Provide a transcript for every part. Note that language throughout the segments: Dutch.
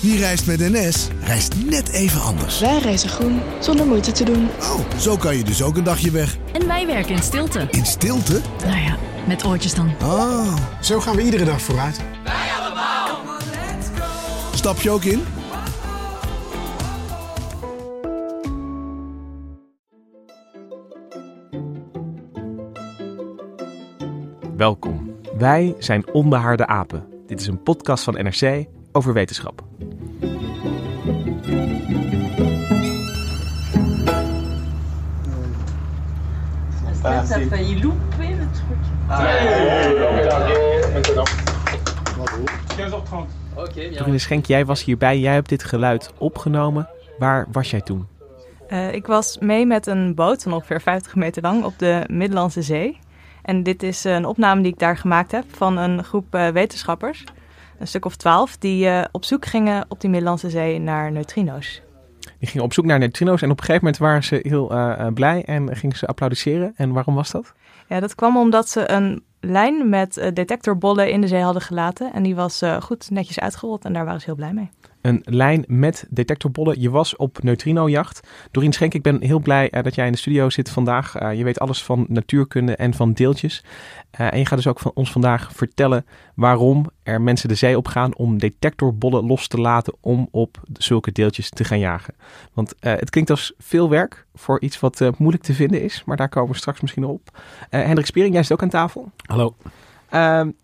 Wie reist met NS, reist net even anders. Wij reizen groen, zonder moeite te doen. Oh, zo kan je dus ook een dagje weg. En wij werken in stilte. In stilte? Nou ja, met oortjes dan. Oh, zo gaan we iedere dag vooruit. Wij allemaal! Come on, let's go! Stap je ook in? Welkom. Wij zijn Onbehaarde Apen. Dit is een podcast van NRC over wetenschap. Dat failli louper, le truc. Dorien Schenk, jij was hierbij. Jij hebt dit geluid opgenomen. Waar was jij toen? Ik was mee met een boot van ongeveer 50 meter lang op de Middellandse Zee. En dit is een opname die ik daar gemaakt heb van een groep wetenschappers, een stuk of 12, die op zoek gingen op die Middellandse Zee naar neutrino's. Die gingen op zoek naar neutrino's en op een gegeven moment waren ze heel blij en gingen ze applaudisseren. En waarom was dat? Ja, dat kwam omdat ze een lijn met detectorbollen in de zee hadden gelaten. En die was goed netjes uitgerold en daar waren ze heel blij mee. Een lijn met detectorbollen. Je was op neutrinojacht. Dorien Schenk, ik ben heel blij dat jij in de studio zit vandaag. Je weet alles van natuurkunde en van deeltjes. En je gaat dus ook van ons vandaag vertellen waarom er mensen de zee op gaan om detectorbollen los te laten om op zulke deeltjes te gaan jagen. Want het klinkt als veel werk voor iets wat moeilijk te vinden is. Maar daar komen we straks misschien op. Hendrik Spiering, jij zit ook aan tafel. Hallo.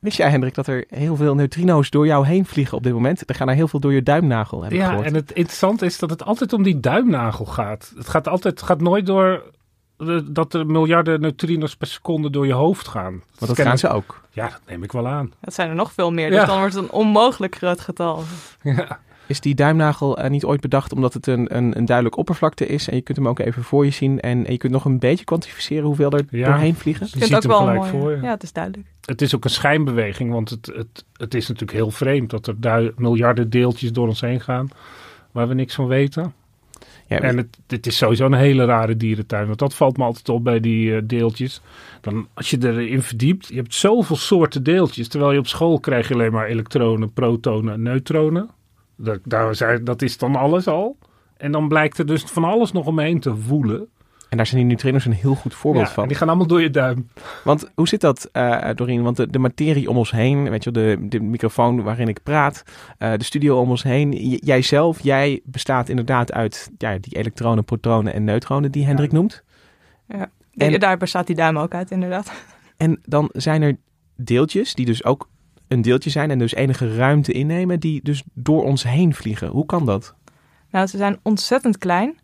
Wist jij, Hendrik, dat er heel veel neutrino's door jou heen vliegen op dit moment? Er gaan er heel veel door je duimnagel, heb ik gehoord. En het interessante is dat het altijd om die duimnagel gaat. Het gaat nooit door dat er miljarden neutrino's per seconde door je hoofd gaan. Want dat gaan ze ook. Ja, dat neem ik wel aan. Dat zijn er nog veel meer, dus dan wordt het een onmogelijk groot getal. Ja. Is die duimnagel niet ooit bedacht omdat het een duidelijk oppervlakte is? En je kunt hem ook even voor je zien. En je kunt nog een beetje kwantificeren hoeveel er doorheen vliegen. Je ziet ook hem wel gelijk mooi voor je. Ja, het is duidelijk. Het is ook een schijnbeweging, want het is natuurlijk heel vreemd dat er miljarden deeltjes door ons heen gaan waar we niks van weten. Ja, en het is sowieso een hele rare dierentuin, want dat valt me altijd op bij die deeltjes. Dan, als je erin verdiept, je hebt zoveel soorten deeltjes, terwijl je op school krijg je alleen maar elektronen, protonen en neutronen. Dat is dan alles al. En dan blijkt er dus van alles nog omheen te woelen. En daar zijn die neutrino's een heel goed voorbeeld van. En die gaan allemaal door je duim. Want hoe zit dat, Dorien? Want de materie om ons heen, weet je, de microfoon waarin ik praat, de studio om ons heen. Jij bestaat inderdaad uit die elektronen, protonen en neutronen die Hendrik noemt. Ja, en daar bestaat die duim ook uit, inderdaad. En dan zijn er deeltjes die dus ook een deeltje zijn en dus enige ruimte innemen, die dus door ons heen vliegen. Hoe kan dat? Nou, ze zijn ontzettend klein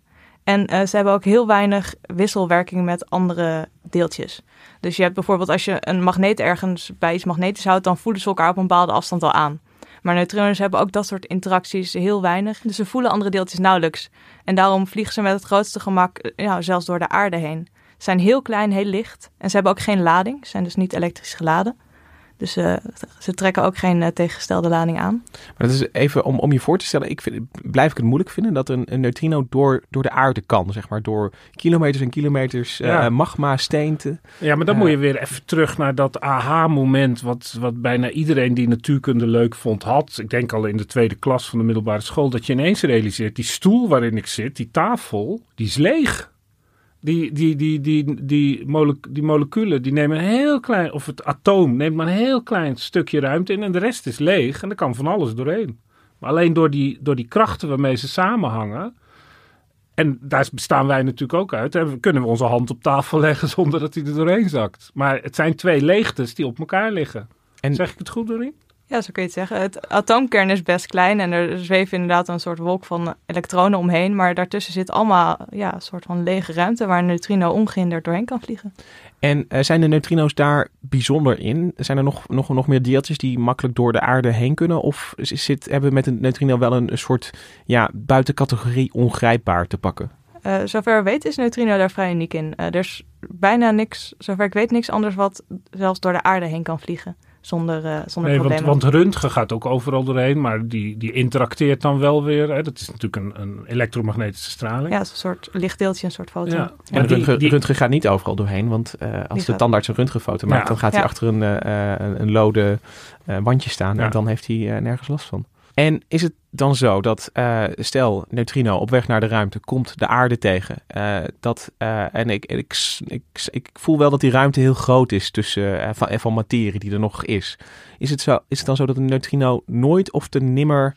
en ze hebben ook heel weinig wisselwerking met andere deeltjes. Dus je hebt bijvoorbeeld, als je een magneet ergens bij iets magnetisch houdt, dan voelen ze elkaar op een bepaalde afstand al aan. Maar neutrino's hebben ook dat soort interacties heel weinig. Dus ze voelen andere deeltjes nauwelijks. En daarom vliegen ze met het grootste gemak zelfs door de aarde heen. Ze zijn heel klein, heel licht en ze hebben ook geen lading. Ze zijn dus niet elektrisch geladen. Dus ze trekken ook geen tegengestelde lading aan. Maar dat is even om je voor te stellen. Blijf ik het moeilijk vinden dat een neutrino door de aarde kan. Zeg maar door kilometers en kilometers magma, steenten. Ja, maar dan moet je weer even terug naar dat aha-moment. Wat bijna iedereen die natuurkunde leuk vond had. Ik denk al in de tweede klas van de middelbare school. Dat je ineens realiseert, die stoel waarin ik zit, die tafel, die is leeg. Die moleculen die nemen een heel klein, of het atoom neemt maar een heel klein stukje ruimte in en de rest is leeg en er kan van alles doorheen. Maar alleen door die krachten waarmee ze samenhangen, en daar bestaan wij natuurlijk ook uit, en kunnen we onze hand op tafel leggen zonder dat hij er doorheen zakt. Maar het zijn twee leegtes die op elkaar liggen. En zeg ik het goed, Dorien? Ja, zo kun je het zeggen. Het atoomkern is best klein en er zweeft inderdaad een soort wolk van elektronen omheen. Maar daartussen zit allemaal een soort van lege ruimte waar een neutrino ongehinderd doorheen kan vliegen. En zijn de neutrino's daar bijzonder in? Zijn er nog meer deeltjes die makkelijk door de aarde heen kunnen? Of hebben we met een neutrino wel een soort buitencategorie ongrijpbaar te pakken? Zover we weten is neutrino daar vrij uniek in. Er is bijna niks, zover ik weet, niks anders wat zelfs door de aarde heen kan vliegen. Zonder problemen. Want röntgen gaat ook overal doorheen, maar die interacteert dan wel weer. Hè? Dat is natuurlijk een elektromagnetische straling. Ja, is een soort lichtdeeltje, een soort foto. Ja. En röntgen gaat niet overal doorheen, want als de tandarts een röntgenfoto maakt, dan gaat hij achter een lode wandje staan en dan heeft hij nergens last van. En is het dan zo dat, stel, neutrino op weg naar de ruimte komt de aarde tegen. Ik voel wel dat die ruimte heel groot is tussen van materie die er nog is. Is het dan zo dat een neutrino nooit of te nimmer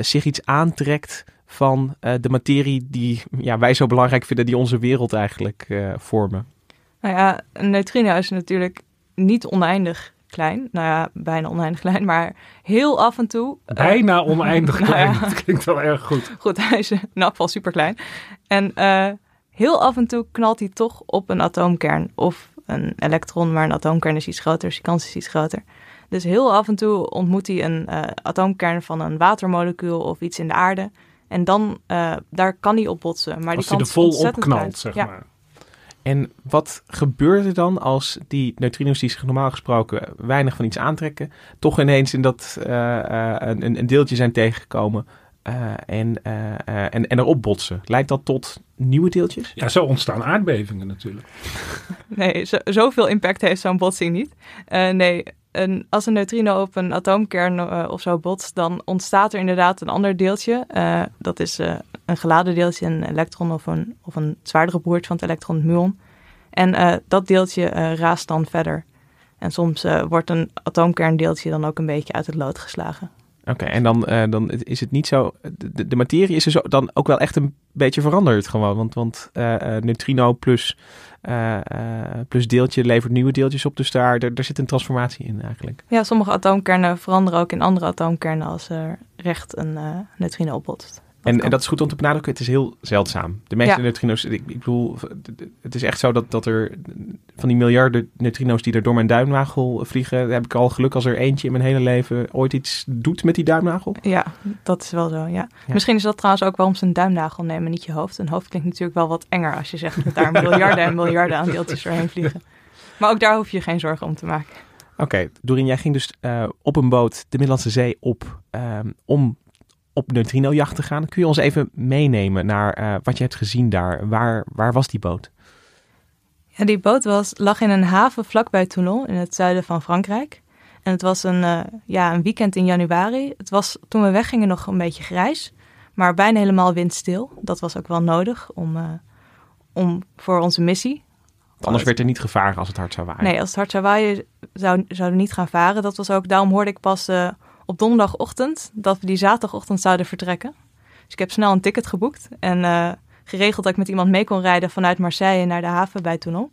zich iets aantrekt van de materie die wij zo belangrijk vinden, die onze wereld eigenlijk vormen? Nou ja, een neutrino is natuurlijk niet oneindig klein. Nou ja, bijna oneindig klein, maar heel af en toe... Bijna oneindig klein, nou ja, dat klinkt wel erg goed. Goed, hij is in elk geval superklein. En heel af en toe knalt hij toch op een atoomkern of een elektron, maar een atoomkern is iets groter, dus die kans is iets groter. Dus heel af en toe ontmoet hij een atoomkern van een watermolecuul of iets in de aarde. En dan, daar kan hij op botsen. Maar als hij er vol op knalt, zeg maar. En wat gebeurt er dan als die neutrino's die zich normaal gesproken weinig van iets aantrekken, toch ineens in dat een deeltje zijn tegengekomen en erop botsen? Leidt dat tot nieuwe deeltjes? Ja, zo ontstaan aardbevingen natuurlijk. Nee, zoveel impact heeft zo'n botsing niet. Als een neutrino op een atoomkern of zo botst, dan ontstaat er inderdaad een ander deeltje. Dat is een geladen deeltje, een elektron of een zwaardere broertje van het elektron, het muon. En dat deeltje raast dan verder. En soms wordt een atoomkerndeeltje dan ook een beetje uit het lood geslagen. Oké, en dan is het niet zo... De materie is er zo dan ook wel echt een beetje veranderd gewoon. Want neutrino plus deeltje levert nieuwe deeltjes op. Dus daar zit een transformatie in eigenlijk. Ja, sommige atoomkernen veranderen ook in andere atoomkernen als er recht een neutrino opbotst. En dat is goed om te benadrukken. Het is heel zeldzaam. De meeste neutrino's... Ik bedoel, het is echt zo dat er van die miljarden neutrino's die er door mijn duimnagel vliegen... Daar heb ik al geluk als er eentje in mijn hele leven ooit iets doet met die duimnagel. Ja, dat is wel zo, ja. Misschien is dat trouwens ook waarom ze een duimnagel nemen, niet je hoofd. Een hoofd klinkt natuurlijk wel wat enger als je zegt dat daar miljarden en miljarden aan deeltjes doorheen vliegen. Maar ook daar hoef je geen zorgen om te maken. Oké, Dorien, jij ging dus op een boot de Middellandse Zee op om... op neutrinojacht te gaan. Kun je ons even meenemen naar wat je hebt gezien daar? Waar was die boot? Ja, die boot lag in een haven vlakbij Toulon in het zuiden van Frankrijk. En het was een weekend in januari. Het was toen we weggingen nog een beetje grijs, maar bijna helemaal windstil. Dat was ook wel nodig om voor onze missie. Anders werd er niet gevaren als het hard zou waaien. Nee, als het hard zou waaien zouden we niet gaan varen. Dat was ook, daarom hoorde ik pas... op donderdagochtend, dat we die zaterdagochtend zouden vertrekken. Dus ik heb snel een ticket geboekt en geregeld dat ik met iemand mee kon rijden vanuit Marseille naar de haven bij Toulon.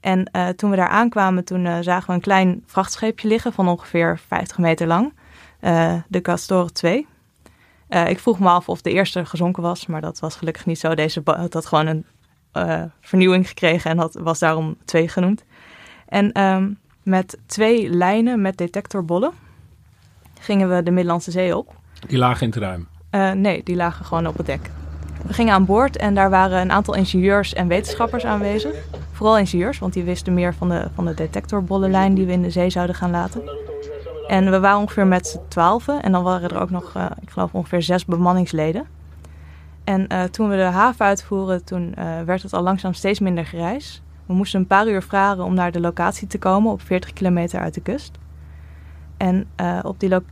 En toen we daar aankwamen, zagen we een klein vrachtscheepje liggen van ongeveer 50 meter lang. De Castor 2. Ik vroeg me af of de eerste gezonken was, maar dat was gelukkig niet zo. Deze boot had gewoon een vernieuwing gekregen en was daarom 2 genoemd. En met 2 lijnen met detectorbollen gingen we de Middellandse Zee op. Die lagen in het ruim? Nee, die lagen gewoon op het dek. We gingen aan boord en daar waren een aantal ingenieurs en wetenschappers aanwezig. Vooral ingenieurs, want die wisten meer van de detectorbollenlijn die we in de zee zouden gaan laten. En we waren ongeveer met z'n 12 en dan waren er ook nog, ik geloof, ongeveer 6 bemanningsleden. En toen we de haven uitvoeren, toen werd het al langzaam steeds minder grijs. We moesten een paar uur varen om naar de locatie te komen op 40 kilometer uit de kust. En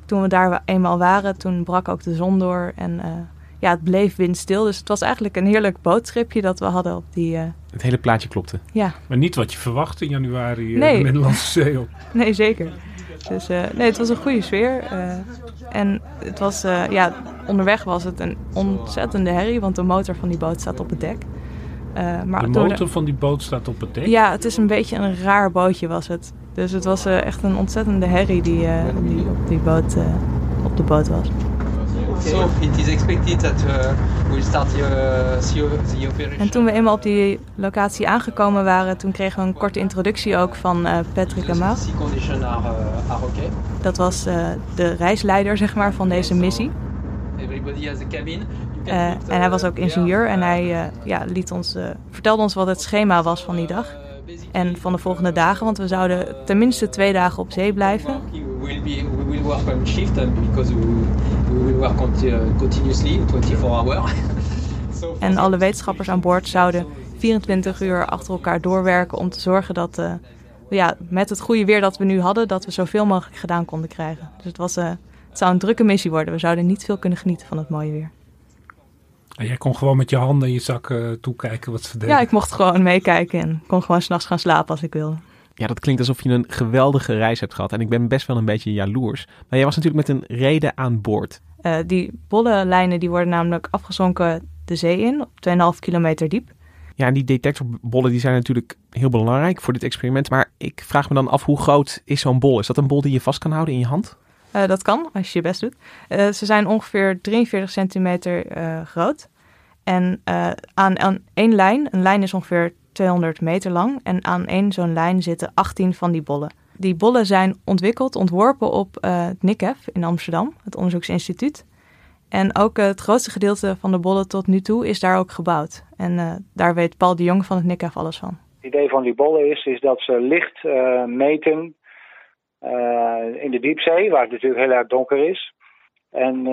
toen we daar eenmaal waren, toen brak ook de zon door en het bleef windstil. Dus het was eigenlijk een heerlijk boottripje dat we hadden op die... Het hele plaatje klopte. Ja. Maar niet wat je verwacht in januari de Middellandse Zee op. Nee, zeker. Dus het was een goede sfeer. En het was, onderweg was het een ontzettende herrie, want de motor van die boot staat op het dek. Maar de motor van die boot staat op het dek? Ja, het is een beetje een raar bootje was het. Dus het was echt een ontzettende herrie die op die boot op de boot was. So it is expected that we start the operation. En toen we eenmaal op die locatie aangekomen waren, toen kregen we een korte introductie ook van Patrick Amau. Dat was de reisleider, zeg maar, van deze missie. Everybody has a cabin. En hij was ook ingenieur en hij vertelde ons wat het schema was van die dag. En van de volgende dagen, want we zouden tenminste 2 dagen op zee blijven. We will work on shift because we will work continuously 24 hours. En alle wetenschappers aan boord zouden 24 uur achter elkaar doorwerken om te zorgen dat met het goede weer dat we nu hadden, dat we zoveel mogelijk gedaan konden krijgen. Dus het was Het zou een drukke missie worden. We zouden niet veel kunnen genieten van het mooie weer. En jij kon gewoon met je handen in je zak toekijken wat ze deden. Ja, ik mocht gewoon meekijken en kon gewoon 's nachts gaan slapen als ik wilde. Ja, dat klinkt alsof je een geweldige reis hebt gehad. En ik ben best wel een beetje jaloers. Maar jij was natuurlijk met een reden aan boord. Die bolle lijnen die worden namelijk afgezonken de zee in, op 2,5 kilometer diep. Ja, en die detectorbollen die zijn natuurlijk heel belangrijk voor dit experiment. Maar ik vraag me dan af, hoe groot is zo'n bol? Is dat een bol die je vast kan houden in je hand? Dat kan, als je je best doet. Ze zijn ongeveer 43 centimeter groot. En aan één lijn, een lijn is ongeveer 200 meter lang. En aan één zo'n lijn zitten 18 van die bollen. Die bollen zijn ontworpen op het Nikhef in Amsterdam, het onderzoeksinstituut. En ook het grootste gedeelte van de bollen tot nu toe is daar ook gebouwd. En daar weet Paul de Jong van het Nikhef alles van. Het idee van die bollen is dat ze licht meten in de diepzee, waar het natuurlijk heel erg donker is. En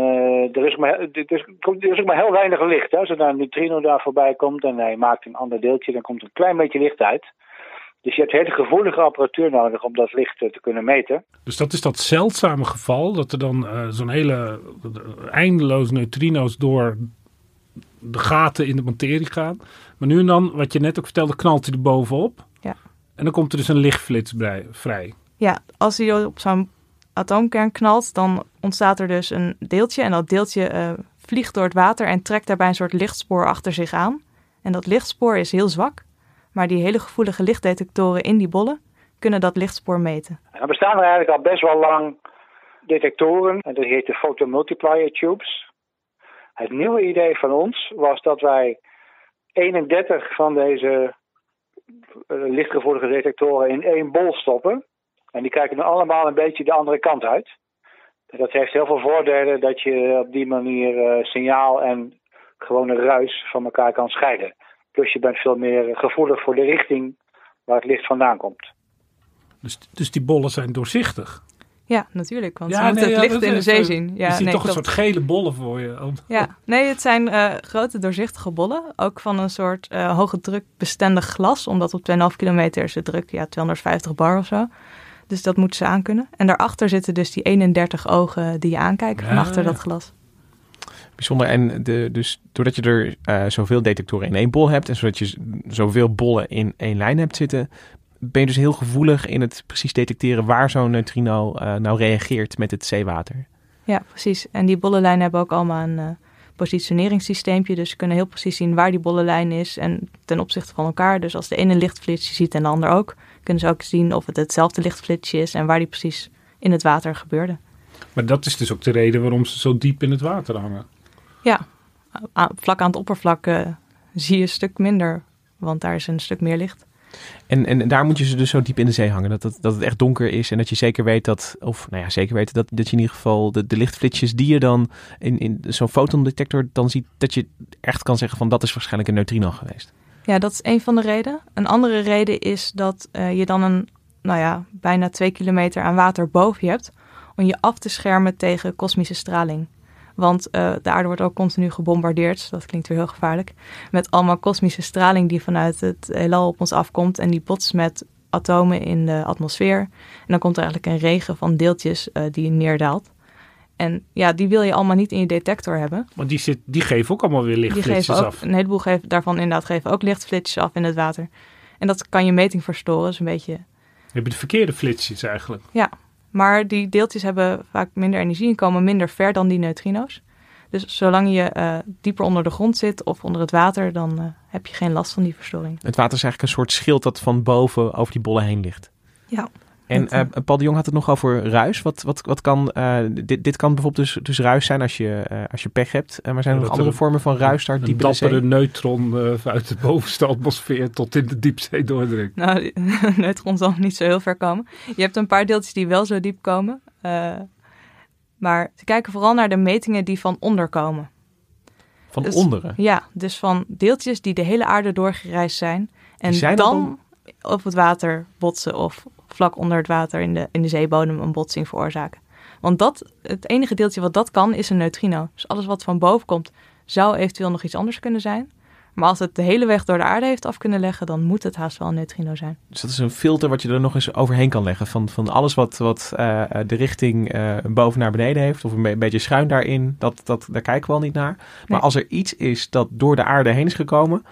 er is ook maar heel weinig licht. Hè. Als er een neutrino daar voorbij komt en hij maakt een ander deeltje, dan komt een klein beetje licht uit. Dus je hebt hele gevoelige apparatuur nodig om dat licht te kunnen meten. Dus dat is dat zeldzame geval dat er dan zo'n hele eindeloos neutrino's door de gaten in de materie gaan. Maar nu en dan, wat je net ook vertelde, knalt hij er bovenop. Ja. En dan komt er dus een lichtflits vrij. Ja, als hij op zo'n atoomkern knalt, dan ontstaat er dus een deeltje. En dat deeltje vliegt door het water en trekt daarbij een soort lichtspoor achter zich aan. En dat lichtspoor is heel zwak. Maar die hele gevoelige lichtdetectoren in die bollen kunnen dat lichtspoor meten. Er bestaan er eigenlijk al best wel lang detectoren. En dat heet de photomultiplier tubes. Het nieuwe idee van ons was dat wij 31 van deze lichtgevoelige detectoren in één bol stoppen. En die kijken dan allemaal een beetje de andere kant uit. En dat heeft heel veel voordelen dat je op die manier signaal en gewone ruis van elkaar kan scheiden. Dus je bent veel meer gevoelig voor de richting waar het licht vandaan komt. Dus die bollen zijn doorzichtig? Ja, natuurlijk. Want het licht in de zee zien. Ja, je ziet toch een soort gele bollen voor je. Ja, nee, het zijn grote doorzichtige bollen. Ook van een soort hoge druk bestendig glas. Omdat op 2,5 kilometer is de druk 250 bar of zo. Dus dat moeten ze aankunnen. En daarachter zitten dus die 31 ogen die je aankijken van achter dat glas. Bijzonder. En dus doordat je er zoveel detectoren in één bol hebt en zodat je zoveel bollen in één lijn hebt zitten, ben je dus heel gevoelig in het precies detecteren waar zo'n neutrino nou reageert met het zeewater. Ja, precies. En die bollenlijnen hebben ook allemaal een positioneringssysteempje, dus ze kunnen heel precies zien waar die bollenlijn is en ten opzichte van elkaar. Dus als de ene lichtflitsje ziet en de ander ook, kunnen ze ook zien of het hetzelfde lichtflitsje is en waar die precies in het water gebeurde. Maar dat is dus ook de reden waarom ze zo diep in het water hangen. Ja, vlak aan het oppervlak zie je een stuk minder, want daar is een stuk meer licht. En daar moet je ze dus zo diep in de zee hangen, dat het echt donker is en dat je zeker weet dat je in ieder geval de lichtflitsjes die je dan in zo'n fotondetector dan ziet, dat je echt kan zeggen van dat is waarschijnlijk een neutrino geweest. Ja, dat is een van de redenen. Een andere reden is dat je dan bijna 2 kilometer aan water boven je hebt om je af te schermen tegen kosmische straling. Want de aarde wordt ook continu gebombardeerd, dat klinkt weer heel gevaarlijk, met allemaal kosmische straling die vanuit het heelal op ons afkomt en die botst met atomen in de atmosfeer. En dan komt er eigenlijk een regen van deeltjes die neerdaalt. En ja, die wil je allemaal niet in je detector hebben. Want die geven ook allemaal weer lichtflitsjes af. Een heleboel daarvan inderdaad geven ook lichtflitsjes af in het water. En dat kan je meting verstoren, dus een beetje. Je hebt de verkeerde flitsjes eigenlijk. Ja. Maar die deeltjes hebben vaak minder energie en komen minder ver dan die neutrino's. Dus zolang je dieper onder de grond zit of onder het water, dan heb je geen last van die verstoring. Het water is eigenlijk een soort schild dat van boven over die bollen heen ligt. Ja. En Paul de Jong had het nog over ruis. Wat kan, dit kan bijvoorbeeld dus ruis zijn als je pech hebt. Maar zijn er nog andere vormen van ruis daar diep in de zee? Een dappere neutron uit de bovenste atmosfeer tot in de diepzee doordringt. Nou, neutron zal niet zo heel ver komen. Je hebt een paar deeltjes die wel zo diep komen. Maar ze kijken vooral naar de metingen die van onder komen. Van onderen? Ja, dus van deeltjes die de hele aarde doorgereisd zijn. En zijn dan op het water botsen of vlak onder het water in de zeebodem een botsing veroorzaken. Want het enige deeltje wat dat kan, is een neutrino. Dus alles wat van boven komt, zou eventueel nog iets anders kunnen zijn. Maar als het de hele weg door de aarde heeft af kunnen leggen, dan moet het haast wel een neutrino zijn. Dus dat is een filter wat je er nog eens overheen kan leggen. Van alles wat de richting boven naar beneden heeft, of een beetje schuin daarin, daar kijken we al niet naar. Maar als er iets is dat door de aarde heen is gekomen,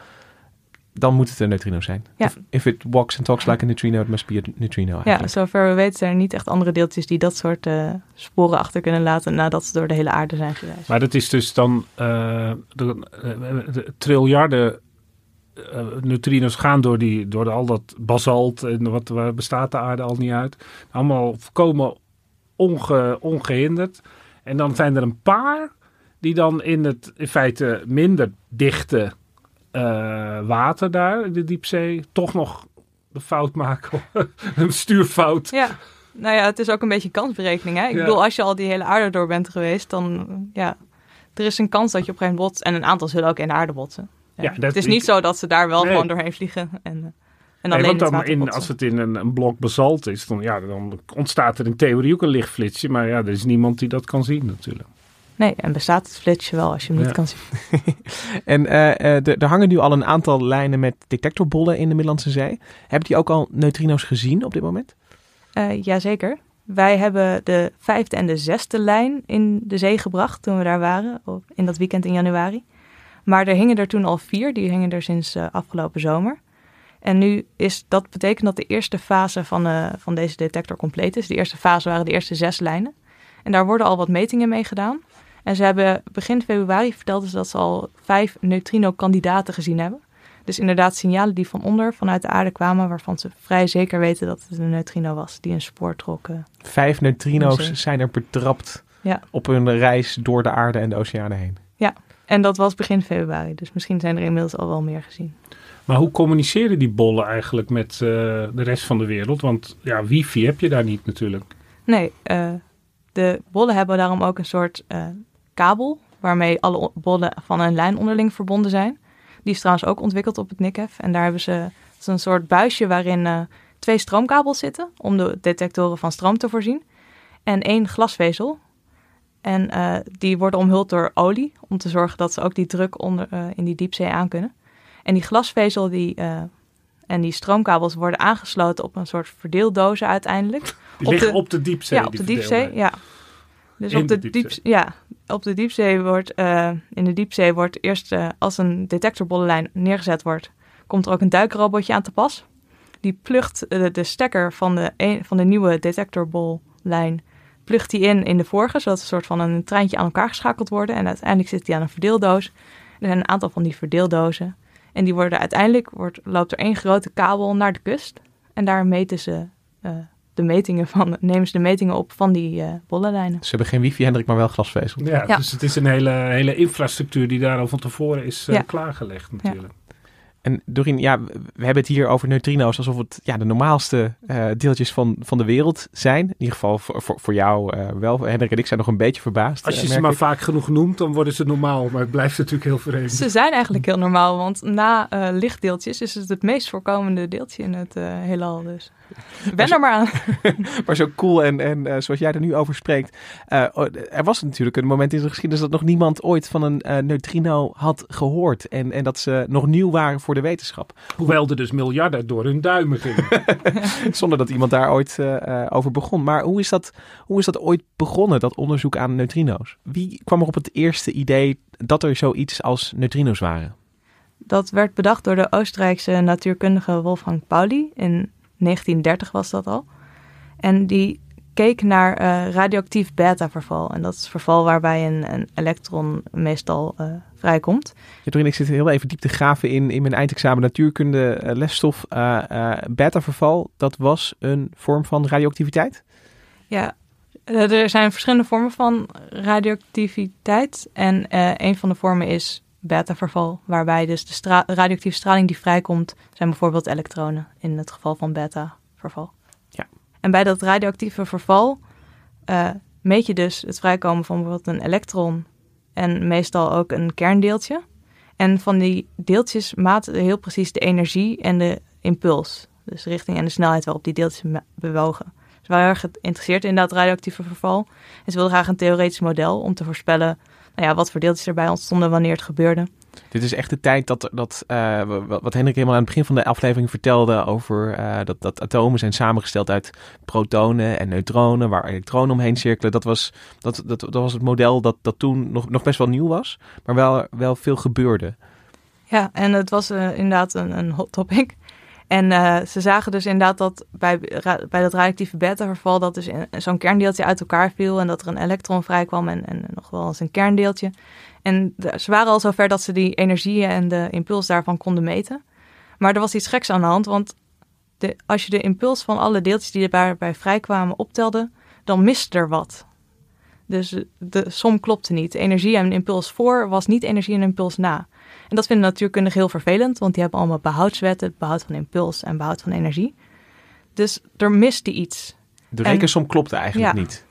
dan moet het een neutrino zijn. Ja. If it walks and talks like a neutrino, it must be a neutrino eigenlijk. Ja, zover we weten zijn er niet echt andere deeltjes die dat soort sporen achter kunnen laten nadat ze door de hele aarde zijn gereisd. Maar dat is dus dan de triljarden neutrino's gaan door al dat basalt en waar bestaat de aarde al niet uit. Allemaal volkomen ongehinderd. En dan zijn er een paar die dan in feite minder dichte water daar in de diepzee toch nog de fout maken. Een stuurfout. Ja, nou ja, het is ook een beetje kansberekening. Hè? Ik bedoel, als je al die hele aarde door bent geweest, dan er is een kans dat je op een gegeven moment botst. En een aantal zullen ook in de aarde botsen. Ja. Ja, het is niet zo dat ze daar wel gewoon doorheen vliegen. En dan als het in een blok basalt is, dan ontstaat er in theorie ook een lichtflitsje. Maar er is niemand die dat kan zien natuurlijk. Nee, en bestaat het flitsje wel als je hem niet kan zien. En er hangen nu al een aantal lijnen met detectorbollen in de Middellandse Zee. Hebben die ook al neutrino's gezien op dit moment? Jazeker. Wij hebben de 5e en de 6e lijn in de zee gebracht toen we daar waren. In dat weekend in januari. Maar er hingen er toen al 4. Die hingen er sinds afgelopen zomer. En nu betekent dat de eerste fase van deze detector compleet is. De eerste fase waren de eerste 6 lijnen. En daar worden al wat metingen mee gedaan. En ze hebben begin februari verteld dat ze al 5 neutrino-kandidaten gezien hebben. Dus inderdaad signalen die vanuit de aarde kwamen, waarvan ze vrij zeker weten dat het een neutrino was die een spoor trok. 5 neutrino's zijn er betrapt op hun reis door de aarde en de oceanen heen. Ja, en dat was begin februari. Dus misschien zijn er inmiddels al wel meer gezien. Maar hoe communiceren die bollen eigenlijk met de rest van de wereld? Want wifi heb je daar niet natuurlijk. Nee, de bollen hebben daarom ook een soort kabel, waarmee alle bollen van een lijn onderling verbonden zijn. Die is trouwens ook ontwikkeld op het Nikhef. En daar hebben ze een soort buisje waarin 2 stroomkabels zitten, om de detectoren van stroom te voorzien. En 1 glasvezel. En die worden omhuld door olie, om te zorgen dat ze ook die druk in die diepzee aan kunnen. En die glasvezel en die stroomkabels worden aangesloten op een soort verdeeldozen uiteindelijk. Die liggen op de diepzee. Ja, op de diepzee, ja. Dus in de diepzee wordt eerst als een detectorbollenlijn neergezet wordt, komt er ook een duikrobotje aan te pas. Die plugt de stekker van de nieuwe detectorbollijn in de vorige, zodat ze een soort van een treintje aan elkaar geschakeld worden. En uiteindelijk zit die aan een verdeeldoos. Er zijn een aantal van die verdeeldozen. En die worden loopt er 1 grote kabel naar de kust. En daar meten ze nemen ze de metingen op van die bollenlijnen. Ze hebben geen wifi, Hendrik, maar wel glasvezel. Ja, ja. Dus het is een hele infrastructuur die daar al van tevoren is klaargelegd natuurlijk. Ja. En Dorien, we hebben het hier over neutrino's alsof het de normaalste deeltjes van de wereld zijn. In ieder geval voor jou wel. Hendrik en ik zijn nog een beetje verbaasd. Als je ze maar vaak genoeg noemt, dan worden ze normaal. Maar het blijft natuurlijk heel vreemd. Ze zijn eigenlijk heel normaal, want na lichtdeeltjes is het meest voorkomende deeltje in het heelal. Dus ben er maar aan. Maar zo cool en zoals jij er nu over spreekt. Er was natuurlijk een moment in de geschiedenis dat nog niemand ooit van een neutrino had gehoord. En dat ze nog nieuw waren voor de wetenschap. Hoewel er dus miljarden door hun duimen gingen. Zonder dat iemand daar ooit over begon. Maar hoe is dat ooit begonnen, dat onderzoek aan neutrino's? Wie kwam er op het eerste idee dat er zoiets als neutrino's waren? Dat werd bedacht door de Oostenrijkse natuurkundige Wolfgang Pauli. In 1930 was dat al. En die keek naar radioactief beta-verval. En dat is verval waarbij een elektron meestal vrijkomt. Ja, Dorien, ik zit heel even diep te graven in mijn eindexamen natuurkunde lesstof. Beta-verval, dat was een vorm van radioactiviteit? Ja, er zijn verschillende vormen van radioactiviteit. En een van de vormen is beta-verval, waarbij dus de radioactieve straling die vrijkomt, zijn bijvoorbeeld elektronen in het geval van beta-verval. Ja. En bij dat radioactieve verval meet je dus het vrijkomen van bijvoorbeeld een elektron en meestal ook een kerndeeltje. En van die deeltjes maten heel precies de energie en de impuls. Dus de richting en de snelheid waarop die deeltjes bewogen. Ze waren erg geïnteresseerd in dat radioactieve verval. En ze wilden graag een theoretisch model om te voorspellen wat voor deeltjes erbij ontstonden wanneer het gebeurde. Dit is echt de tijd wat Hendrik helemaal aan het begin van de aflevering vertelde over dat atomen zijn samengesteld uit protonen en neutronen, waar elektronen omheen cirkelen. Dat was het model dat toen nog best wel nieuw was, maar wel veel gebeurde. Ja, en het was inderdaad een hot topic. En ze zagen dus inderdaad dat bij dat radioactieve beta-verval dat dus zo'n kerndeeltje uit elkaar viel en dat er een elektron vrijkwam en nog wel eens een kerndeeltje. En ze waren al zover dat ze die energieën en de impuls daarvan konden meten. Maar er was iets geks aan de hand, want als je de impuls van alle deeltjes die daarbij vrijkwamen optelde, dan miste er wat. Dus de som klopte niet. Energie en impuls voor was niet energie en impuls na. En dat vinden natuurkundigen heel vervelend, want die hebben allemaal behoudswetten, behoud van impuls en behoud van energie. Dus er miste iets. De rekensom klopte eigenlijk niet.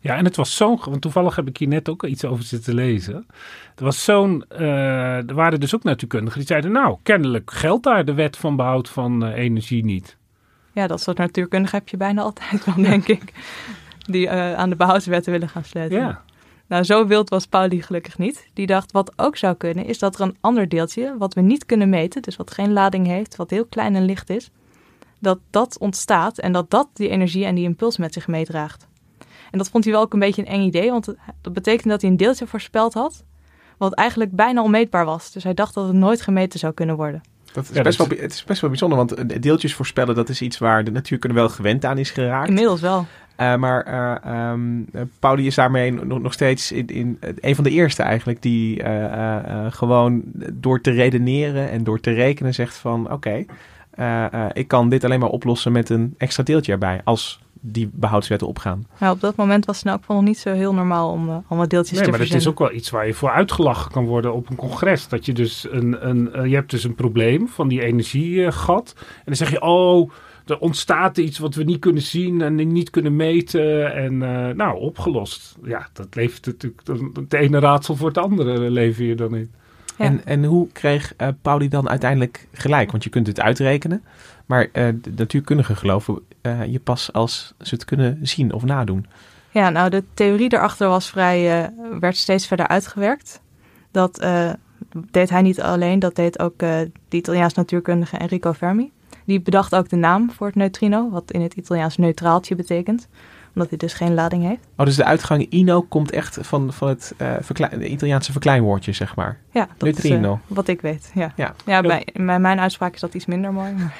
Ja, en het was zo'n... Want toevallig heb ik hier net ook iets over zitten lezen. Er waren dus ook natuurkundigen die zeiden, nou, kennelijk geldt daar de wet van behoud van energie niet. Ja, dat soort natuurkundigen heb je bijna altijd wel, denk ik. Die aan de behoudswetten willen gaan sluiten. Ja. Nou, zo wild was Pauli gelukkig niet. Die dacht, wat ook zou kunnen, is dat er een ander deeltje, wat we niet kunnen meten, dus wat geen lading heeft, wat heel klein en licht is, dat ontstaat en dat die energie en die impuls met zich meedraagt. En dat vond hij wel ook een beetje een eng idee, want dat betekende dat hij een deeltje voorspeld had, wat eigenlijk bijna onmeetbaar was. Dus hij dacht dat het nooit gemeten zou kunnen worden. Het is best wel bijzonder, want deeltjes voorspellen, dat is iets waar de natuurkunde wel gewend aan is geraakt. Inmiddels wel. Pauli is daarmee nog steeds een van de eerste eigenlijk die gewoon door te redeneren en door te rekenen zegt van oké, ik kan dit alleen maar oplossen met een extra deeltje erbij als die behoudswetten opgaan. Nou, op dat moment was het nou ook nog niet zo heel normaal om allemaal deeltjes te verzinnen. Nee, maar het is ook wel iets waar je voor uitgelachen kan worden op een congres. Dat je dus je hebt dus een probleem van die energiegat en dan zeg je, oh, er ontstaat iets wat we niet kunnen zien en niet kunnen meten en opgelost. Ja, dat levert natuurlijk het ene raadsel voor het andere leven je dan in. Ja. En hoe kreeg Pauli dan uiteindelijk gelijk? Want je kunt het uitrekenen, maar de natuurkundigen geloven je pas als ze het kunnen zien of nadoen. Ja, nou de theorie daarachter werd steeds verder uitgewerkt. Dat deed hij niet alleen, dat deed ook de Italiaans natuurkundige Enrico Fermi. Die bedacht ook de naam voor het neutrino, wat in het Italiaans neutraaltje betekent, omdat hij dus geen lading heeft. Oh, dus de uitgang ino komt echt van het Italiaanse verkleinwoordje, zeg maar. Ja, dat neutrino. Is wat ik weet. Ja. Bij mijn uitspraak is dat iets minder mooi. Maar...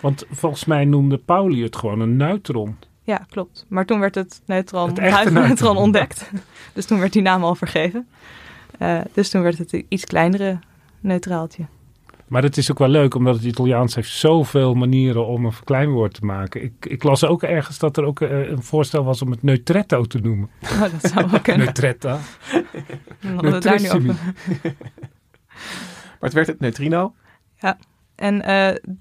Want volgens mij noemde Pauli het gewoon een neutron. Ja, klopt. Maar toen werd het neutron ontdekt. Ja. Dus toen werd die naam al vergeven. Dus toen werd het een iets kleinere neutraaltje. Maar dat is ook wel leuk, omdat het Italiaans heeft zoveel manieren om een verkleinwoord te maken. Ik las ook ergens dat er ook een voorstel was om het neutretto te noemen. Oh, dat zou wel kunnen. Neutretta. Neutrissimi. Maar het werd het neutrino. Ja, en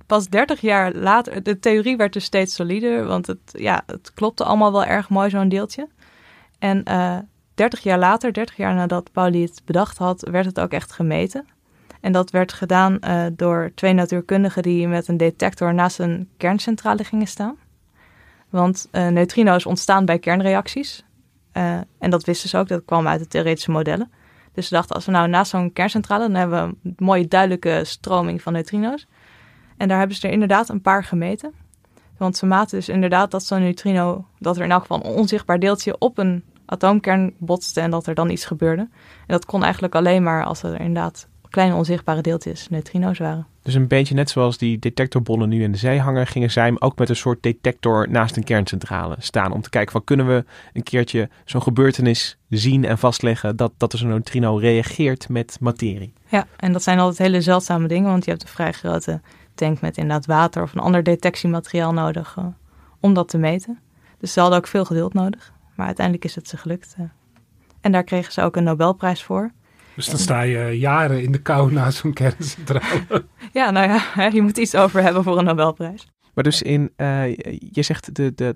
pas 30 jaar later, de theorie werd dus steeds solider, want het klopte allemaal wel erg mooi, zo'n deeltje. En 30 jaar nadat Pauli het bedacht had, werd het ook echt gemeten. En dat werd gedaan door twee natuurkundigen die met een detector naast een kerncentrale gingen staan. Want neutrino's ontstaan bij kernreacties. En dat wisten ze ook, dat kwam uit de theoretische modellen. Dus ze dachten, als we nou naast zo'n kerncentrale, dan hebben we een mooie duidelijke stroming van neutrino's. En daar hebben ze er inderdaad een paar gemeten. Want ze maten dus inderdaad dat zo'n neutrino, dat er in elk geval een onzichtbaar deeltje op een atoomkern botste en dat er dan iets gebeurde. En dat kon eigenlijk alleen maar als er inderdaad kleine onzichtbare deeltjes, neutrino's waren. Dus een beetje net zoals die detectorbollen nu in de zee hangen, gingen zij ook met een soort detector naast een kerncentrale staan om te kijken van, kunnen we een keertje zo'n gebeurtenis zien en vastleggen dat er zo'n neutrino reageert met materie. Ja, en dat zijn altijd hele zeldzame dingen, want je hebt een vrij grote tank met inderdaad water of een ander detectiemateriaal nodig om dat te meten. Dus ze hadden ook veel geduld nodig, maar uiteindelijk is het ze gelukt. En daar kregen ze ook een Nobelprijs voor. Dus dan sta je jaren in de kou naast zo'n kerncentrale. Ja, nou ja, je moet iets over hebben voor een Nobelprijs. Maar dus je zegt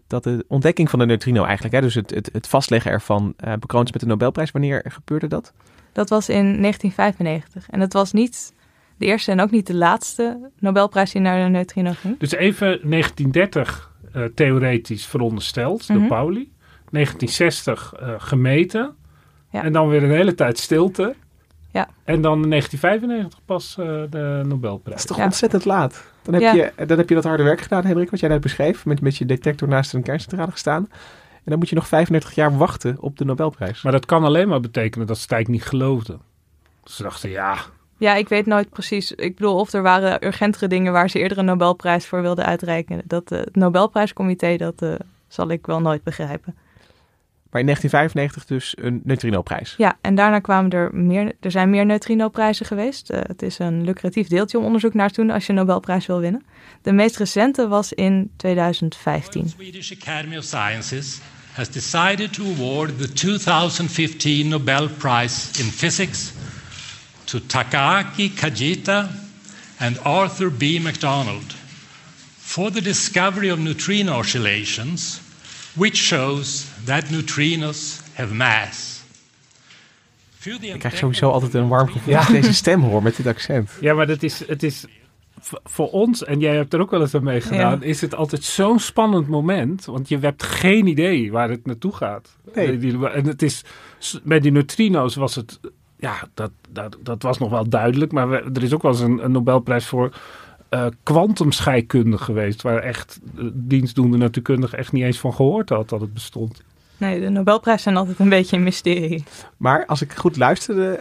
dat de ontdekking van de neutrino eigenlijk, hè, dus het vastleggen ervan, bekroond is met de Nobelprijs. Wanneer gebeurde dat? Dat was in 1995. En dat was niet de eerste en ook niet de laatste Nobelprijs die naar de neutrino ging. Dus even 1930 theoretisch verondersteld door Pauli. 1960 gemeten. Ja. En dan weer een hele tijd stilte. Ja. En dan in 1995 pas de Nobelprijs. Dat is toch ontzettend laat. Dan heb je dat harde werk gedaan, Hendrik, wat jij net beschreef. Met je detector naast een kerncentrale gestaan. En dan moet je nog 35 jaar wachten op de Nobelprijs. Maar dat kan alleen maar betekenen dat Stijk niet geloofde. Ze dachten, ja... Ja, ik weet nooit precies. Ik bedoel, of er waren urgentere dingen waar ze eerder een Nobelprijs voor wilden uitreiken. Dat het Nobelprijscomité, dat zal ik wel nooit begrijpen. Maar in 1995 dus een neutrinoprijs. Ja, en daarna kwamen er meer. Er zijn meer neutrinoprijzen geweest. Het is een lucratief deeltje om onderzoek naar te doen als je een Nobelprijs wil winnen. De meest recente was in 2015. The Swedish Academy of Sciences has decided to award the 2015 Nobel Prize in Physics to Takaaki Kajita and Arthur B. McDonald for the discovery of neutrino oscillations, which shows that neutrinos have mass. Ik krijg sowieso altijd een warm gevoel als deze stem hoor, met dit accent. Ja, maar het is voor ons, en jij hebt er ook wel eens aan meegedaan, is het altijd zo'n spannend moment, want je hebt geen idee waar het naartoe gaat. Nee. En het is, bij die neutrino's was het, ja, dat was nog wel duidelijk, maar er is ook wel eens een Nobelprijs voor kwantumscheikunde geweest, waar echt dienstdoende natuurkundige echt niet eens van gehoord had dat het bestond. Nee, de Nobelprijzen zijn altijd een beetje een mysterie. Maar als ik goed luisterde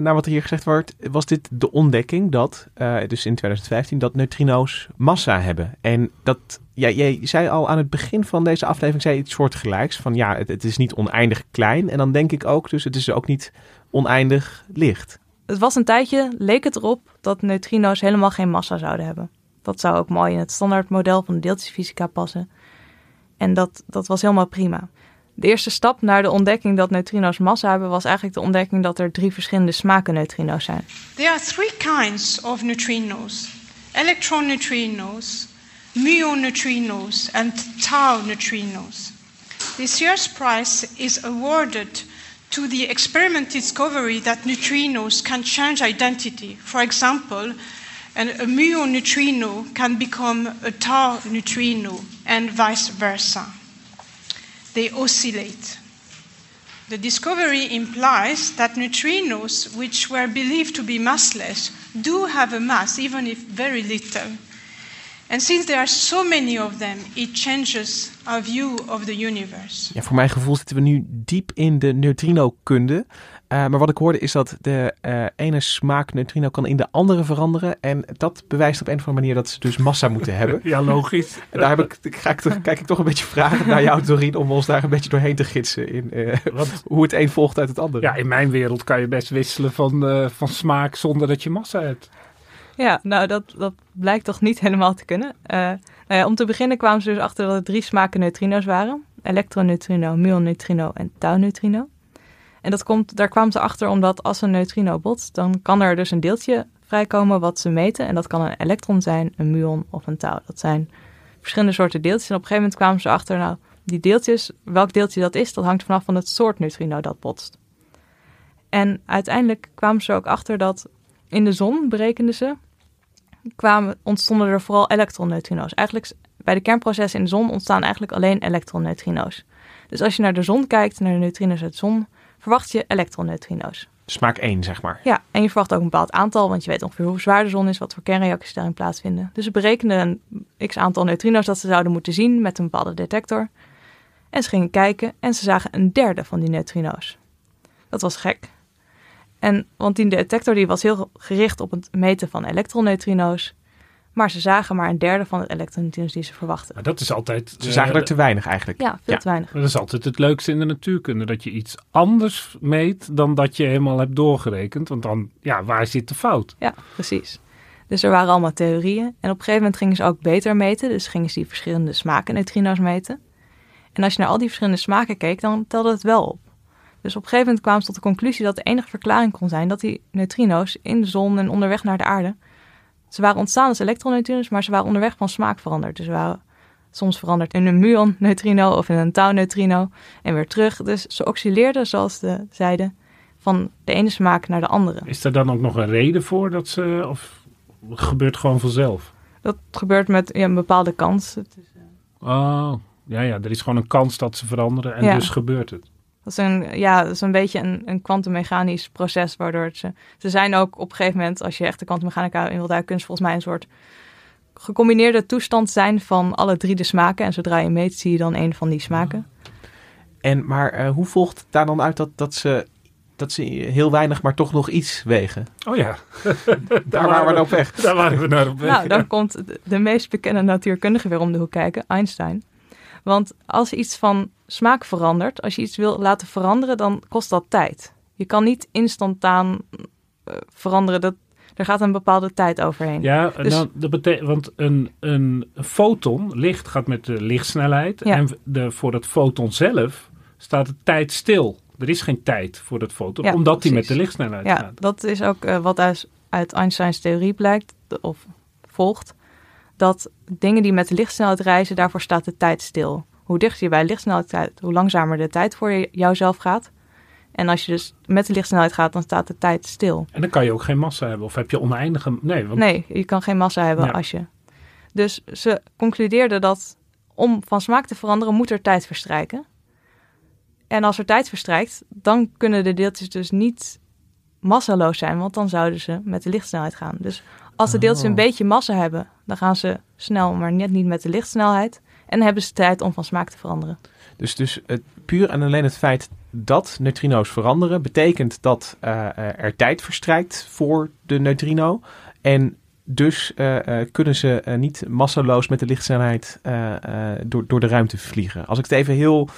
naar wat er hier gezegd wordt, was dit de ontdekking dat, dus in 2015, dat neutrino's massa hebben. En dat, ja, jij zei al aan het begin van deze aflevering, zei iets soortgelijks, van ja, het is niet oneindig klein. En dan denk ik ook, dus het is ook niet oneindig licht. Het was een tijdje, leek het erop, dat neutrino's helemaal geen massa zouden hebben. Dat zou ook mooi in het standaardmodel van de deeltjesfysica passen. En dat was helemaal prima. De eerste stap naar de ontdekking dat neutrino's massa hebben was eigenlijk de ontdekking dat er 3 verschillende smaken neutrino's zijn. There are 3 kinds of neutrino's: electron neutrino's, mu neutrino's and tau neutrino's. This year's prize is awarded to the experiment discovery that neutrinos can change identity. For example, a mu neutrino can become a tau neutrino and vice versa. They oscillate. The discovery implies that neutrinos, which were believed to be massless, do have a mass, even if very little. En sinds er so many of them, it changes our view of the universe. Ja, voor mijn gevoel zitten we nu diep in de neutrino-kunde. Maar wat ik hoorde is dat de ene smaak neutrino kan in de andere veranderen. En dat bewijst op een of andere manier dat ze dus massa moeten hebben. Ja, logisch. En daar kijk ik toch een beetje vragen naar jou, Dorien, om ons daar een beetje doorheen te gidsen in hoe het een volgt uit het andere. Ja, in mijn wereld kan je best wisselen van smaak zonder dat je massa hebt. Ja, nou dat blijkt toch niet helemaal te kunnen. Om te beginnen kwamen ze dus achter dat er 3 smaken neutrino's waren. Elektroneutrino, muonneutrino en tau-neutrino. En daar kwamen ze achter omdat als een neutrino botst, dan kan er dus een deeltje vrijkomen wat ze meten. En dat kan een elektron zijn, een muon of een tau. Dat zijn verschillende soorten deeltjes. En op een gegeven moment kwamen ze achter, nou, die deeltjes, welk deeltje dat is, dat hangt vanaf van het soort neutrino dat botst. En uiteindelijk kwamen ze ook achter dat in de zon, berekenden ze, ontstonden er vooral elektronneutrino's. Eigenlijk bij de kernprocessen in de zon ontstaan eigenlijk alleen elektronneutrino's. Dus als je naar de zon kijkt, naar de neutrino's uit de zon, verwacht je elektronneutrino's. Smaak 1, zeg maar. Ja, en je verwacht ook een bepaald aantal, want je weet ongeveer hoe zwaar de zon is, wat voor kernreacties daarin plaatsvinden. Dus ze berekenden een x-aantal neutrino's dat ze zouden moeten zien met een bepaalde detector. En ze gingen kijken en ze zagen een derde van die neutrino's. Dat was gek. Want die detector die was heel gericht op het meten van elektronneutrino's. Maar ze zagen maar een derde van de elektroneutrino's die ze verwachten. Maar dat is altijd... Ze zagen er te weinig eigenlijk. Ja, veel te weinig. Maar dat is altijd het leukste in de natuurkunde. Dat je iets anders meet dan dat je helemaal hebt doorgerekend. Want dan, ja, waar zit de fout? Ja, precies. Dus er waren allemaal theorieën. En op een gegeven moment gingen ze ook beter meten. Dus gingen ze die verschillende smaken neutrino's meten. En als je naar al die verschillende smaken keek, dan telde het wel op. Dus op een gegeven moment kwamen ze tot de conclusie dat de enige verklaring kon zijn dat die neutrino's in de zon en onderweg naar de aarde, ze waren ontstaan als elektroneutrino's, maar ze waren onderweg van smaak veranderd. Dus ze waren soms veranderd in een muonneutrino of in een tau-neutrino en weer terug. Dus ze oscilleerden, zoals ze zeiden, van de ene smaak naar de andere. Is er dan ook nog een reden voor dat ze, of gebeurt gewoon vanzelf? Dat gebeurt met een bepaalde kans. Oh, ja, er is gewoon een kans dat ze veranderen en dus gebeurt het. Dat is een beetje een kwantummechanisch proces, waardoor het ze zijn ook op een gegeven moment, als je echt de kwantummechanica in wil duiken, kunnen ze volgens mij een soort gecombineerde toestand zijn van alle drie de smaken. En zodra je meet, zie je dan een van die smaken. En maar hoe volgt daar dan uit dat ze heel weinig, maar toch nog iets wegen? Oh ja. daar waren we op weg. Daar waren we naar op weg. Nou, dan komt de meest bekende natuurkundige weer om de hoek kijken, Einstein. Want als iets van smaak verandert, als je iets wil laten veranderen, dan kost dat tijd. Je kan niet instantaan veranderen. Er gaat een bepaalde tijd overheen. Ja, dus nou, dat betekent, want een foton, licht, gaat met de lichtsnelheid. Ja. En voor dat foton zelf staat de tijd stil. Er is geen tijd voor dat foton, ja, omdat precies. Die met de lichtsnelheid gaat. Ja, dat is ook wat uit Einsteins theorie blijkt, of volgt. Dat dingen die met de lichtsnelheid reizen, daarvoor staat de tijd stil. Hoe dichter je bij de lichtsnelheid gaat, hoe langzamer de tijd voor jouzelf gaat. En als je dus met de lichtsnelheid gaat, dan staat de tijd stil. En dan kan je ook geen massa hebben. Of heb je oneindige... Nee, want... nee, je kan geen massa hebben als je... Dus ze concludeerden dat om van smaak te veranderen, moet er tijd verstrijken. En als er tijd verstrijkt, dan kunnen de deeltjes dus niet massaloos zijn. Want dan zouden ze met de lichtsnelheid gaan. Dus als de deeltjes een beetje massa hebben, dan gaan ze snel, maar net niet met de lichtsnelheid. En hebben ze tijd om van smaak te veranderen. Dus het, puur en alleen het feit dat neutrino's veranderen, betekent dat er tijd verstrijkt voor de neutrino. En dus kunnen ze niet massaloos met de lichtsnelheid door de ruimte vliegen. Als ik het even heel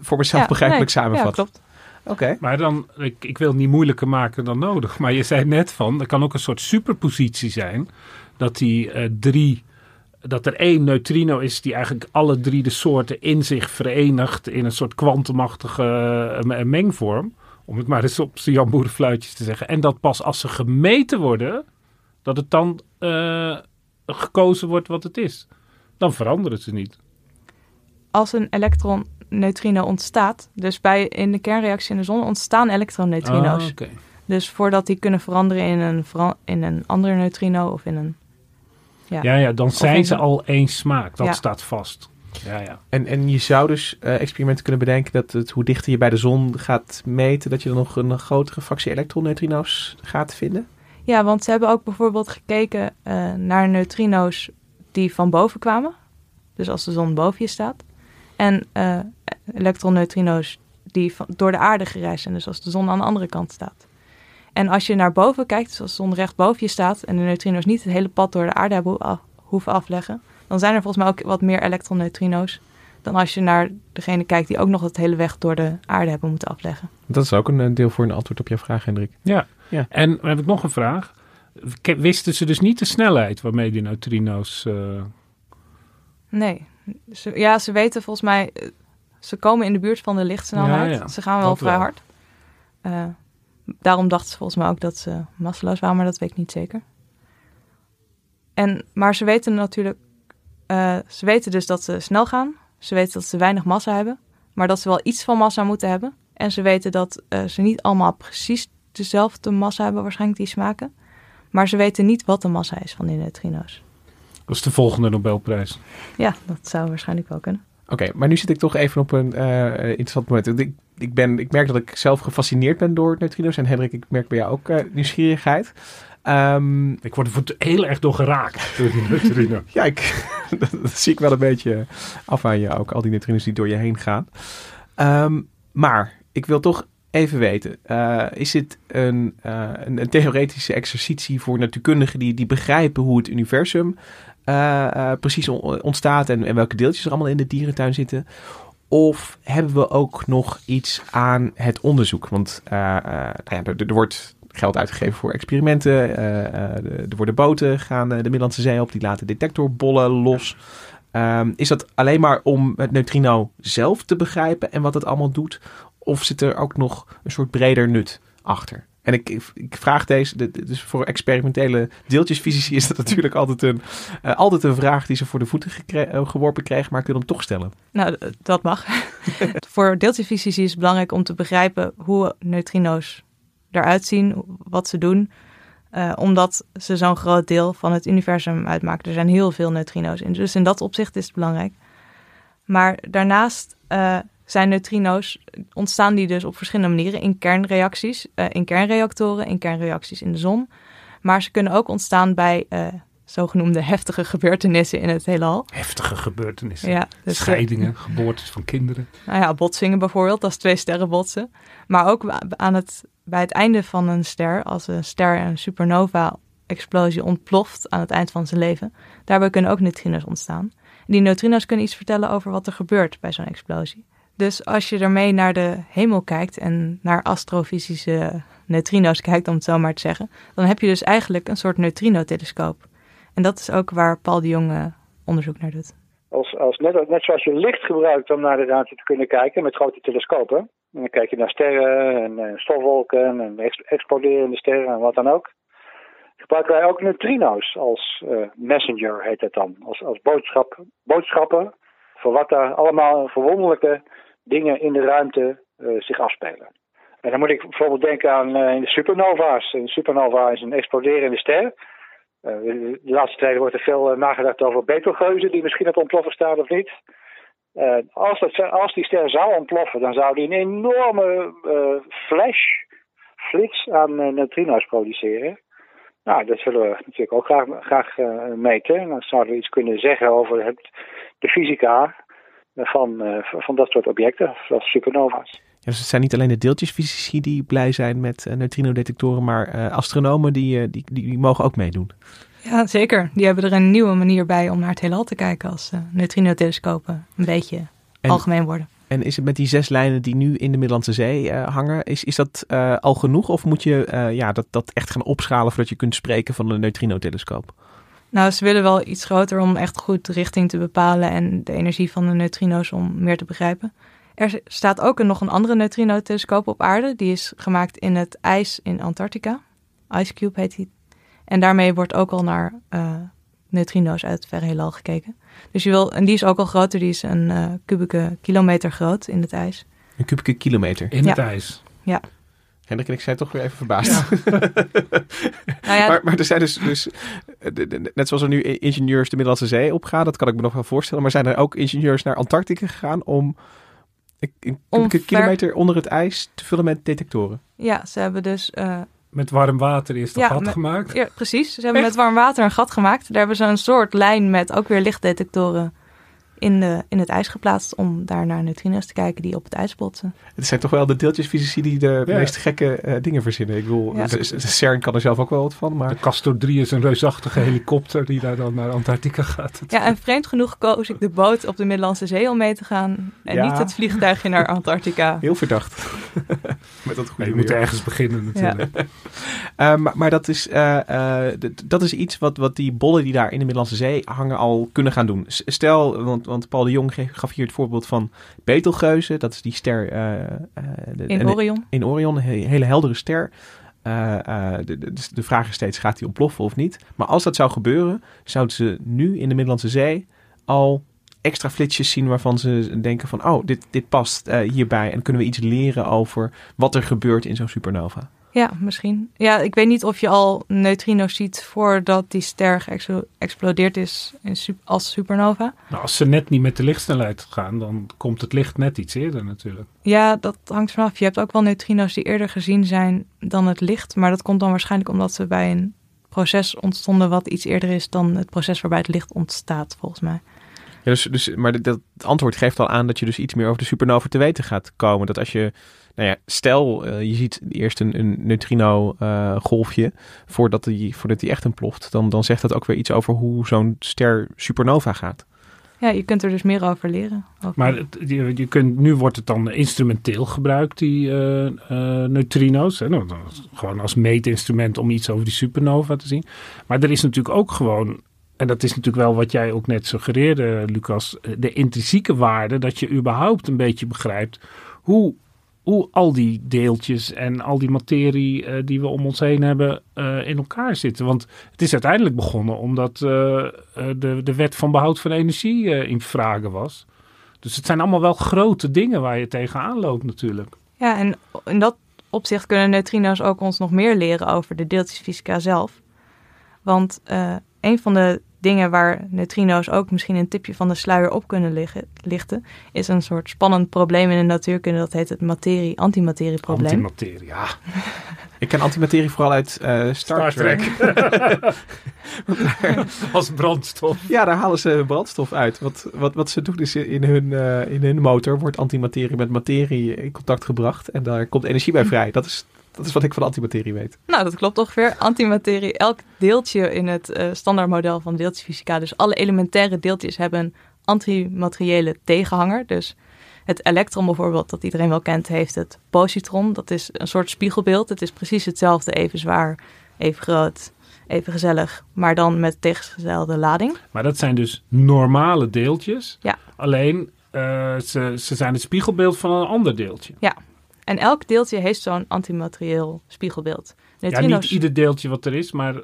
voor mezelf begrijpelijk samenvat. Ja, klopt. Okay. Maar dan, ik wil het niet moeilijker maken dan nodig. Maar je zei net van, er kan ook een soort superpositie zijn. Dat die dat er één neutrino is die eigenlijk alle drie de soorten in zich verenigt in een soort kwantumachtige mengvorm. Om het maar eens op de Jan Boerenfluitjes te zeggen. En dat pas als ze gemeten worden, dat het dan gekozen wordt wat het is. Dan veranderen ze niet. Als een elektron neutrino ontstaat, dus in de kernreactie in de zon ontstaan elektroneutrino's. Ah, okay. Dus voordat die kunnen veranderen in een andere neutrino of in een... Ja, dan zijn ze al één smaak. Dat staat vast. Ja. En je zou dus experimenten kunnen bedenken dat hoe dichter je bij de zon gaat meten, dat je dan nog een grotere fractie elektroneutrino's gaat vinden? Ja, want ze hebben ook bijvoorbeeld gekeken naar neutrino's die van boven kwamen. Dus als de zon boven je staat. En elektroneutrino's die door de aarde gereisd zijn. Dus als de zon aan de andere kant staat. En als je naar boven kijkt, dus als de zon recht boven je staat en de neutrino's niet het hele pad door de aarde hoeven afleggen, dan zijn er volgens mij ook wat meer elektroneutrino's dan als je naar degene kijkt die ook nog het hele weg door de aarde hebben moeten afleggen. Dat is ook een deel voor een antwoord op jouw vraag, Hendrik. Ja. En dan heb ik nog een vraag. Wisten ze dus niet de snelheid waarmee die neutrino's... Nee. Ze weten volgens mij... Ze komen in de buurt van de lichtsnelheid. Ja. Ze gaan wel vrij hard. Daarom dachten ze volgens mij ook dat ze massaloos waren, maar dat weet ik niet zeker. Maar ze weten natuurlijk... ze weten dus dat ze snel gaan. Ze weten dat ze weinig massa hebben. Maar dat ze wel iets van massa moeten hebben. En ze weten dat ze niet allemaal precies dezelfde massa hebben, waarschijnlijk die smaken. Maar ze weten niet wat de massa is van die neutrino's. Dat is de volgende Nobelprijs. Ja, dat zou waarschijnlijk wel kunnen. Oké, maar nu zit ik toch even op een interessant moment. Ik merk dat ik zelf gefascineerd ben door neutrino's. En Hendrik, ik merk bij jou ook nieuwsgierigheid. Ik word er heel erg door geraakt door die neutrino. Ja, dat zie ik wel een beetje af aan je ook. Al die neutrino's die door je heen gaan. Maar ik wil toch even weten. Is dit een theoretische exercitie voor natuurkundigen die begrijpen hoe het universum precies ontstaat en welke deeltjes er allemaal in de dierentuin zitten? Of hebben we ook nog iets aan het onderzoek? Want er wordt geld uitgegeven voor experimenten. Er worden boten, gaan de Middellandse Zee op, die laten detectorbollen los. Is dat alleen maar om het neutrino zelf te begrijpen en wat het allemaal doet? Of zit er ook nog een soort breder nut achter? En ik vraag deze, dus voor experimentele deeltjesfysici is dat natuurlijk altijd een vraag die ze voor de voeten geworpen krijgen, maar ik wil hem toch stellen. Nou, dat mag. Voor deeltjesfysici is het belangrijk om te begrijpen hoe neutrino's eruit zien, wat ze doen, omdat ze zo'n groot deel van het universum uitmaken. Er zijn heel veel neutrino's in, dus in dat opzicht is het belangrijk. Maar daarnaast zijn neutrino's, ontstaan die dus op verschillende manieren in kernreacties, in kernreactoren, in kernreacties in de zon. Maar ze kunnen ook ontstaan bij zogenoemde heftige gebeurtenissen in het heelal. Heftige gebeurtenissen? Ja, dus scheidingen, geboortes van kinderen? Nou ja, botsingen bijvoorbeeld, als twee sterren botsen. Maar ook bij het einde van een ster, als een ster een supernova-explosie ontploft aan het eind van zijn leven. Daarbij kunnen ook neutrino's ontstaan. Die neutrino's kunnen iets vertellen over wat er gebeurt bij zo'n explosie. Dus als je ermee naar de hemel kijkt en naar astrofysische neutrino's kijkt, om het zo maar te zeggen, dan heb je dus eigenlijk een soort neutrino-telescoop. En dat is ook waar Paul de Jong onderzoek naar doet. Net zoals je licht gebruikt om naar de ruimte te kunnen kijken met grote telescopen. En dan kijk je naar sterren en stofwolken en exploderende sterren en wat dan ook. Gebruiken wij ook neutrino's als messenger, heet dat dan. Als boodschappen voor wat daar allemaal verwonderlijke dingen in de ruimte zich afspelen. En dan moet ik bijvoorbeeld denken aan de supernova's. Een supernova is een exploderende ster. De laatste tijd wordt er veel nagedacht over Betelgeuze die misschien aan het ontploffen staat of niet. Als die ster zou ontploffen, dan zou die een enorme flits aan neutrino's produceren. Nou, dat zullen we natuurlijk ook graag meten. En dan zouden we iets kunnen zeggen over de fysica van dat soort objecten, zoals supernova's. Ja, dus het zijn niet alleen de deeltjesfysici die blij zijn met neutrinodetectoren, maar astronomen die mogen ook meedoen. Ja, zeker. Die hebben er een nieuwe manier bij om naar het heelal te kijken als neutrinotelescopen een beetje algemeen worden. En is het met die 6 lijnen die nu in de Middellandse Zee hangen, is dat al genoeg? Of moet je dat echt gaan opschalen voordat je kunt spreken van een neutrinotelescoop? Nou, ze willen wel iets groter om echt goed de richting te bepalen en de energie van de neutrino's om meer te begrijpen. Er staat ook nog een andere neutrino-telescoop op aarde. Die is gemaakt in het ijs in Antarctica. IceCube heet die. En daarmee wordt ook al naar neutrino's uit het verre heelal gekeken. Dus die is ook al groter. Die is een kubieke kilometer groot in het ijs. Een kubieke kilometer? In het ijs? Ja. Hendrik en ik zijn toch weer even verbaasd. Ja. Nou ja, maar er zijn dus net zoals er nu ingenieurs de Middellandse Zee opgaan. Dat kan ik me nog wel voorstellen. Maar zijn er ook ingenieurs naar Antarctica gegaan om een kilometer onder het ijs te vullen met detectoren? Ja, ze hebben dus met warm water eerst een gat gemaakt. Ja, precies. Ze hebben met warm water een gat gemaakt. Daar hebben ze een soort lijn met ook weer lichtdetectoren in het ijs geplaatst om daar naar neutrino's te kijken die op het ijs botsen. Het zijn toch wel de deeltjesfysici die de meest gekke dingen verzinnen. Ik bedoel, de CERN kan er zelf ook wel wat van. Maar de Castor 3 is een reusachtige helikopter die daar dan naar Antarctica gaat. Ja, en vreemd genoeg koos ik de boot op de Middellandse Zee om mee te gaan en niet het vliegtuigje naar Antarctica. Heel verdacht. Met dat goede je moet ergens beginnen natuurlijk. Ja. Maar dat is iets wat die bollen die daar in de Middellandse Zee hangen al kunnen gaan doen. Stel, want Paul de Jong gaf hier het voorbeeld van Betelgeuze. Dat is die ster in Orion. In Orion, een hele heldere ster. De vraag is steeds, gaat die ontploffen of niet? Maar als dat zou gebeuren, zouden ze nu in de Middellandse Zee al extra flitsjes zien waarvan ze denken van, dit past hierbij. En kunnen we iets leren over wat er gebeurt in zo'n supernova? Ja, misschien. Ja, ik weet niet of je al neutrino's ziet voordat die ster geëxplodeerd is als supernova. Nou, als ze net niet met de lichtsnelheid gaan, dan komt het licht net iets eerder natuurlijk. Ja, dat hangt vanaf. Je hebt ook wel neutrino's die eerder gezien zijn dan het licht. Maar dat komt dan waarschijnlijk omdat ze bij een proces ontstonden wat iets eerder is dan het proces waarbij het licht ontstaat, volgens mij. Ja, maar dat antwoord geeft al aan dat je dus iets meer over de supernova te weten gaat komen. Dat als je, stel je ziet eerst een neutrino golfje voordat die echt ontploft. Dan zegt dat ook weer iets over hoe zo'n ster supernova gaat. Ja, je kunt er dus meer over leren. Maar nu wordt het dan instrumenteel gebruikt, die neutrino's. Hè? Nou, gewoon als meetinstrument om iets over die supernova te zien. Maar er is natuurlijk ook gewoon, en dat is natuurlijk wel wat jij ook net suggereerde, Lucas, de intrinsieke waarde dat je überhaupt een beetje begrijpt hoe al die deeltjes en al die materie die we om ons heen hebben in elkaar zitten. Want het is uiteindelijk begonnen omdat de wet van behoud van energie in vragen was. Dus het zijn allemaal wel grote dingen waar je tegenaan loopt natuurlijk. Ja, en in dat opzicht kunnen neutrino's ook ons nog meer leren over de deeltjesfysica zelf. Want een van de dingen waar neutrino's ook misschien een tipje van de sluier op kunnen lichten, is een soort spannend probleem in de natuurkunde. Dat heet het materie-antimaterie probleem. Antimaterie, ja. Ik ken antimaterie vooral uit Star Trek. Als brandstof. Ja, daar halen ze brandstof uit. Wat ze doen is in hun motor wordt antimaterie met materie in contact gebracht. En daar komt energie bij vrij. Dat is wat ik van antimaterie weet. Nou, dat klopt ongeveer. Antimaterie, elk deeltje in het standaardmodel van deeltjesfysica. Dus alle elementaire deeltjes hebben een antimateriële tegenhanger. Dus het elektron bijvoorbeeld, dat iedereen wel kent, heeft het positron. Dat is een soort spiegelbeeld. Het is precies hetzelfde, even zwaar, even groot, even gezellig, maar dan met tegengestelde lading. Maar dat zijn dus normale deeltjes. Ja. Alleen, ze zijn het spiegelbeeld van een ander deeltje. Ja. En elk deeltje heeft zo'n antimaterieel spiegelbeeld. Neutrino's... Ja, niet ieder deeltje wat er is, maar...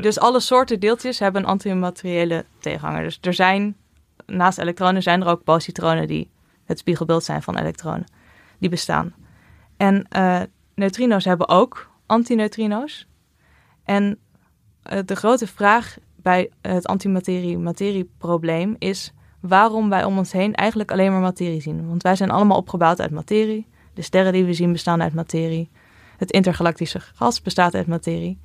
Dus alle soorten deeltjes hebben een antimateriële tegenhanger. Dus er zijn, naast elektronen, zijn er ook positronen die het spiegelbeeld zijn van elektronen. Die bestaan. En neutrino's hebben ook antineutrino's. En de grote vraag bij het antimaterie-materie-probleem is waarom wij om ons heen eigenlijk alleen maar materie zien. Want wij zijn allemaal opgebouwd uit materie. De sterren die we zien bestaan uit materie. Het intergalactische gas bestaat uit materie.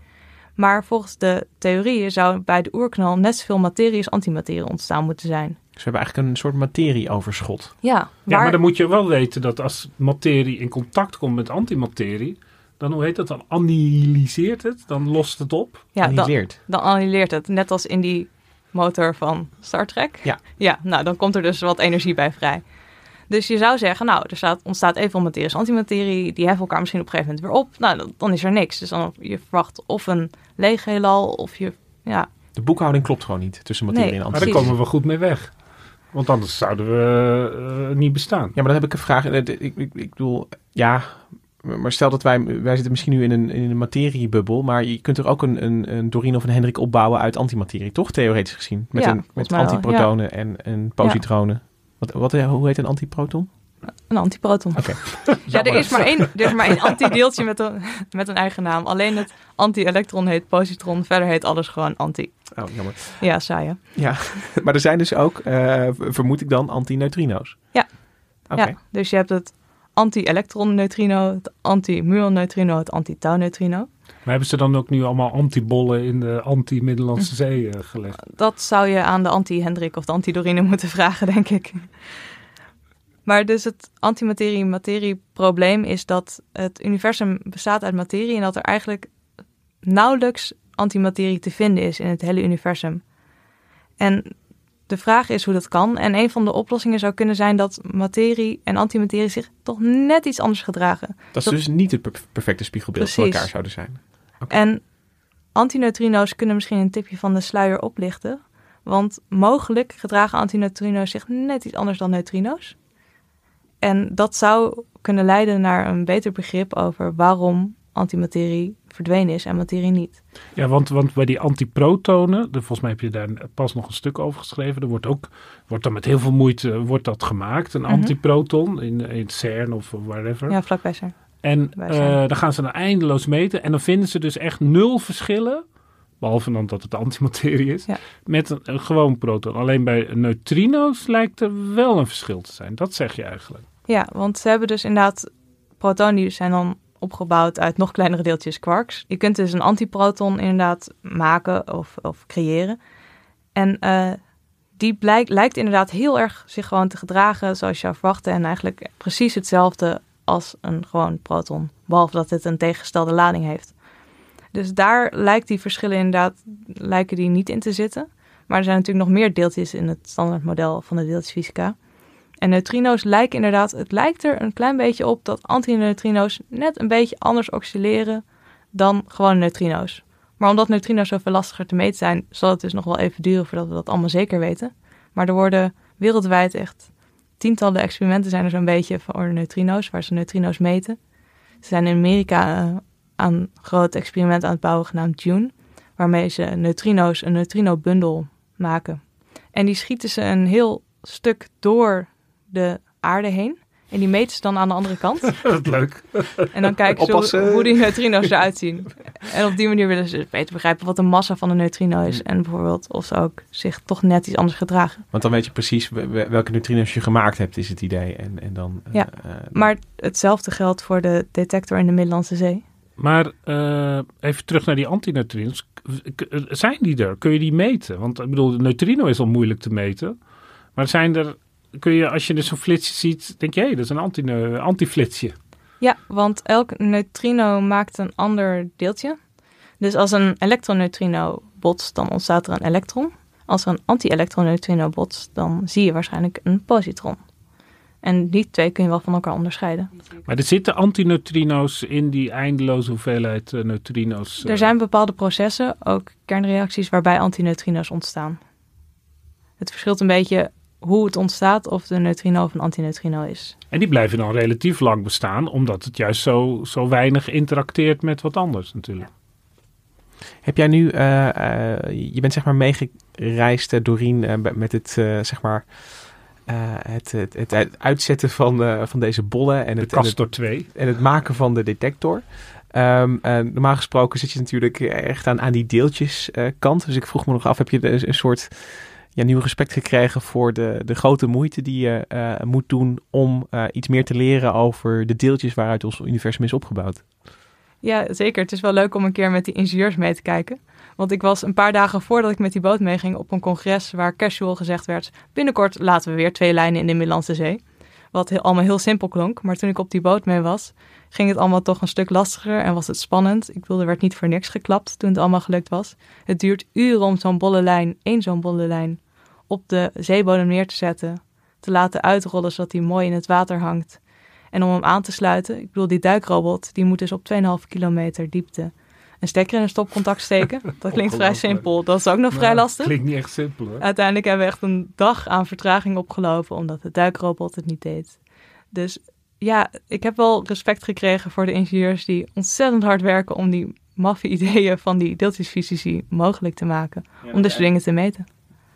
Maar volgens de theorieën zou bij de oerknal net zoveel materie als antimaterie ontstaan moeten zijn. Dus we hebben eigenlijk een soort materieoverschot. Ja, maar dan moet je wel weten dat als materie in contact komt met antimaterie, dan, hoe heet dat, dan annihiliseert het, dan lost het op. Ja, dan annihileert het. Net als in die motor van Star Trek. Ja, nou, dan komt er dus wat energie bij vrij. Dus je zou zeggen, nou, er ontstaat evenveel materie als antimaterie. Die heffen elkaar misschien op een gegeven moment weer op. Nou, dan is er niks. Dus dan je verwacht of een leeg heelal of je... Ja. De boekhouding klopt gewoon niet tussen materie en antimaterie. Maar daar komen we goed mee weg. Want anders zouden we niet bestaan. Ja, maar dan heb ik een vraag. Ik bedoel, ja... Maar stel dat wij zitten misschien nu in een materiebubbel, maar je kunt er ook een Dorien of een Hendrik opbouwen uit antimaterie, toch? Theoretisch gezien. Met antiprotonen en positronen. Ja. Hoe heet een antiproton? Een antiproton. Okay. Ja, er is maar één antideeltje met een eigen naam. Alleen het anti-elektron heet positron. Verder heet alles gewoon anti. Oh, jammer. Ja, saai hè? Ja, maar er zijn dus ook, vermoed ik dan, antineutrino's. Ja. Okay. Ja, dus je hebt het anti-elektron-neutrino, het anti-muon-neutrino, het anti-tau-neutrino. Maar hebben ze dan ook nu allemaal antibollen in de anti-Middellandse Zee gelegd? Dat zou je aan de anti-Hendrik of de anti-Dorine moeten vragen, denk ik. Maar dus het antimaterie-materie-probleem is dat het universum bestaat uit materie en dat er eigenlijk nauwelijks antimaterie te vinden is in het hele universum. En de vraag is hoe dat kan. En een van de oplossingen zou kunnen zijn dat materie en antimaterie zich toch net iets anders gedragen. Dat is dus niet het perfecte spiegelbeeld voor elkaar zouden zijn. Okay. En antineutrino's kunnen misschien een tipje van de sluier oplichten. Want mogelijk gedragen antineutrino's zich net iets anders dan neutrino's. En dat zou kunnen leiden naar een beter begrip over waarom antimaterie verdwenen is en materie niet. Ja, want bij die antiprotonen, volgens mij heb je daar pas nog een stuk over geschreven, er wordt dan met heel veel moeite dat gemaakt, een antiproton in CERN of wherever. Ja, vlakbij CERN. En dan gaan ze dan eindeloos meten en dan vinden ze dus echt 0 verschillen, behalve dan dat het antimaterie is, met een gewoon proton. Alleen bij neutrino's lijkt er wel een verschil te zijn. Dat zeg je eigenlijk. Ja, want ze hebben dus inderdaad protonen die zijn dan opgebouwd uit nog kleinere deeltjes quarks. Je kunt dus een antiproton inderdaad maken of creëren. En die lijkt inderdaad heel erg zich gewoon te gedragen zoals je zou verwachten. En eigenlijk precies hetzelfde als een gewoon proton. Behalve dat het een tegengestelde lading heeft. Dus daar lijken die verschillen niet in te zitten. Maar er zijn natuurlijk nog meer deeltjes in het standaardmodel van de deeltjesfysica. En neutrino's lijken inderdaad, het lijkt er een klein beetje op dat antineutrino's net een beetje anders oscilleren dan gewoon neutrino's. Maar omdat neutrino's zoveel lastiger te meten zijn, zal het dus nog wel even duren voordat we dat allemaal zeker weten. Maar er worden wereldwijd echt tientallen experimenten zijn er zo'n beetje voor neutrino's, waar ze neutrino's meten. Ze zijn in Amerika aan een groot experiment aan het bouwen genaamd DUNE, waarmee ze neutrino's een neutrinobundel maken. En die schieten ze een heel stuk door de aarde heen. En die meten ze dan aan de andere kant. Dat is leuk. En dan kijken ze hoe die neutrino's eruit zien. En op die manier willen ze dus beter begrijpen wat de massa van een neutrino is. En bijvoorbeeld of ze ook zich toch net iets anders gedragen. Want dan weet je precies welke neutrino's je gemaakt hebt, is het idee. En dan, ja, maar hetzelfde geldt voor de detector in de Middellandse Zee. Maar even terug naar die antineutrino's. Zijn die er? Kun je die meten? Want ik bedoel, de neutrino is al moeilijk te meten. Maar zijn er... Kun je, als je dus zo'n flitsje ziet, denk je, hé, dat is een antiflitsje. Ja, want elk neutrino maakt een ander deeltje. Dus als een elektroneutrino botst, dan ontstaat er een elektron. Als er een anti-elektroneutrino botst, dan zie je waarschijnlijk een positron. En die twee kun je wel van elkaar onderscheiden. Maar er zitten antineutrino's in die eindeloze hoeveelheid neutrino's. Er zijn bepaalde processen, ook kernreacties, waarbij antineutrino's ontstaan. Het verschilt een beetje hoe het ontstaat, of de neutrino of een antineutrino is. En die blijven dan relatief lang bestaan, omdat het juist zo weinig interacteert met wat anders natuurlijk. Ja. Heb jij nu, je bent zeg maar meegereisd, Dorien, met het zeg maar... Het uitzetten van deze bollen en de Castor 2 en het maken van de detector. Normaal gesproken zit je natuurlijk echt aan die deeltjeskant. Dus ik vroeg me nog af, heb je dus een soort nieuw respect gekregen voor de grote moeite die je moet doen om iets meer te leren over de deeltjes waaruit ons universum is opgebouwd? Ja, zeker. Het is wel leuk om een keer met die ingenieurs mee te kijken. Want ik was een paar dagen voordat ik met die boot meeging op een congres waar casual gezegd werd: binnenkort laten we weer 2 lijnen in de Middellandse Zee. Wat allemaal heel simpel klonk, maar toen ik op die boot mee was, ging het allemaal toch een stuk lastiger en was het spannend. Ik wilde, er werd niet voor niks geklapt toen het allemaal gelukt was. Het duurt uren om één zo'n bolle lijn, op de zeebodem neer te zetten, te laten uitrollen zodat die mooi in het water hangt. En om hem aan te sluiten, ik bedoel, die duikrobot, die moet dus op 2,5 kilometer diepte een stekker in een stopcontact steken. Dat klinkt vrij simpel. Dat is ook nog vrij lastig. Klinkt niet echt simpel, hoor. Uiteindelijk hebben we echt een dag aan vertraging opgelopen, omdat de duikrobot het niet deed. Dus ja, ik heb wel respect gekregen voor de ingenieurs die ontzettend hard werken om die maffe ideeën van die deeltjesfysici mogelijk te maken. Om dus dingen te meten.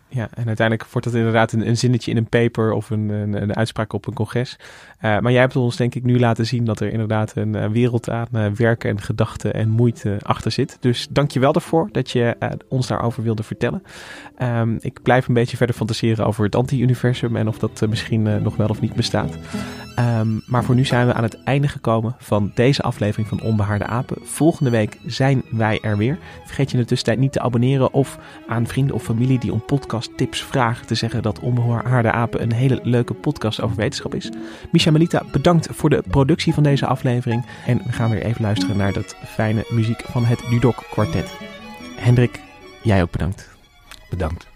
Ja, en uiteindelijk wordt dat inderdaad een zinnetje in een paper of een uitspraak op een congres. Maar jij hebt ons denk ik nu laten zien dat er inderdaad een wereld aan werken en gedachten en moeite achter zit. Dus dank je wel daarvoor dat je ons daarover wilde vertellen. Ik blijf een beetje verder fantaseren over het anti-universum en of dat misschien nog wel of niet bestaat. Maar voor nu zijn we aan het einde gekomen van deze aflevering van Onbehaarde Apen. Volgende week zijn wij er weer. Vergeet je in de tussentijd niet te abonneren of aan vrienden of familie die om podcast tips vragen te zeggen dat Onbehaarde Apen een hele leuke podcast over wetenschap is. Micha Melita, bedankt voor de productie van deze aflevering. En we gaan weer even luisteren naar dat fijne muziek van het Dudok Kwartet. Hendrik, jij ook bedankt. Bedankt.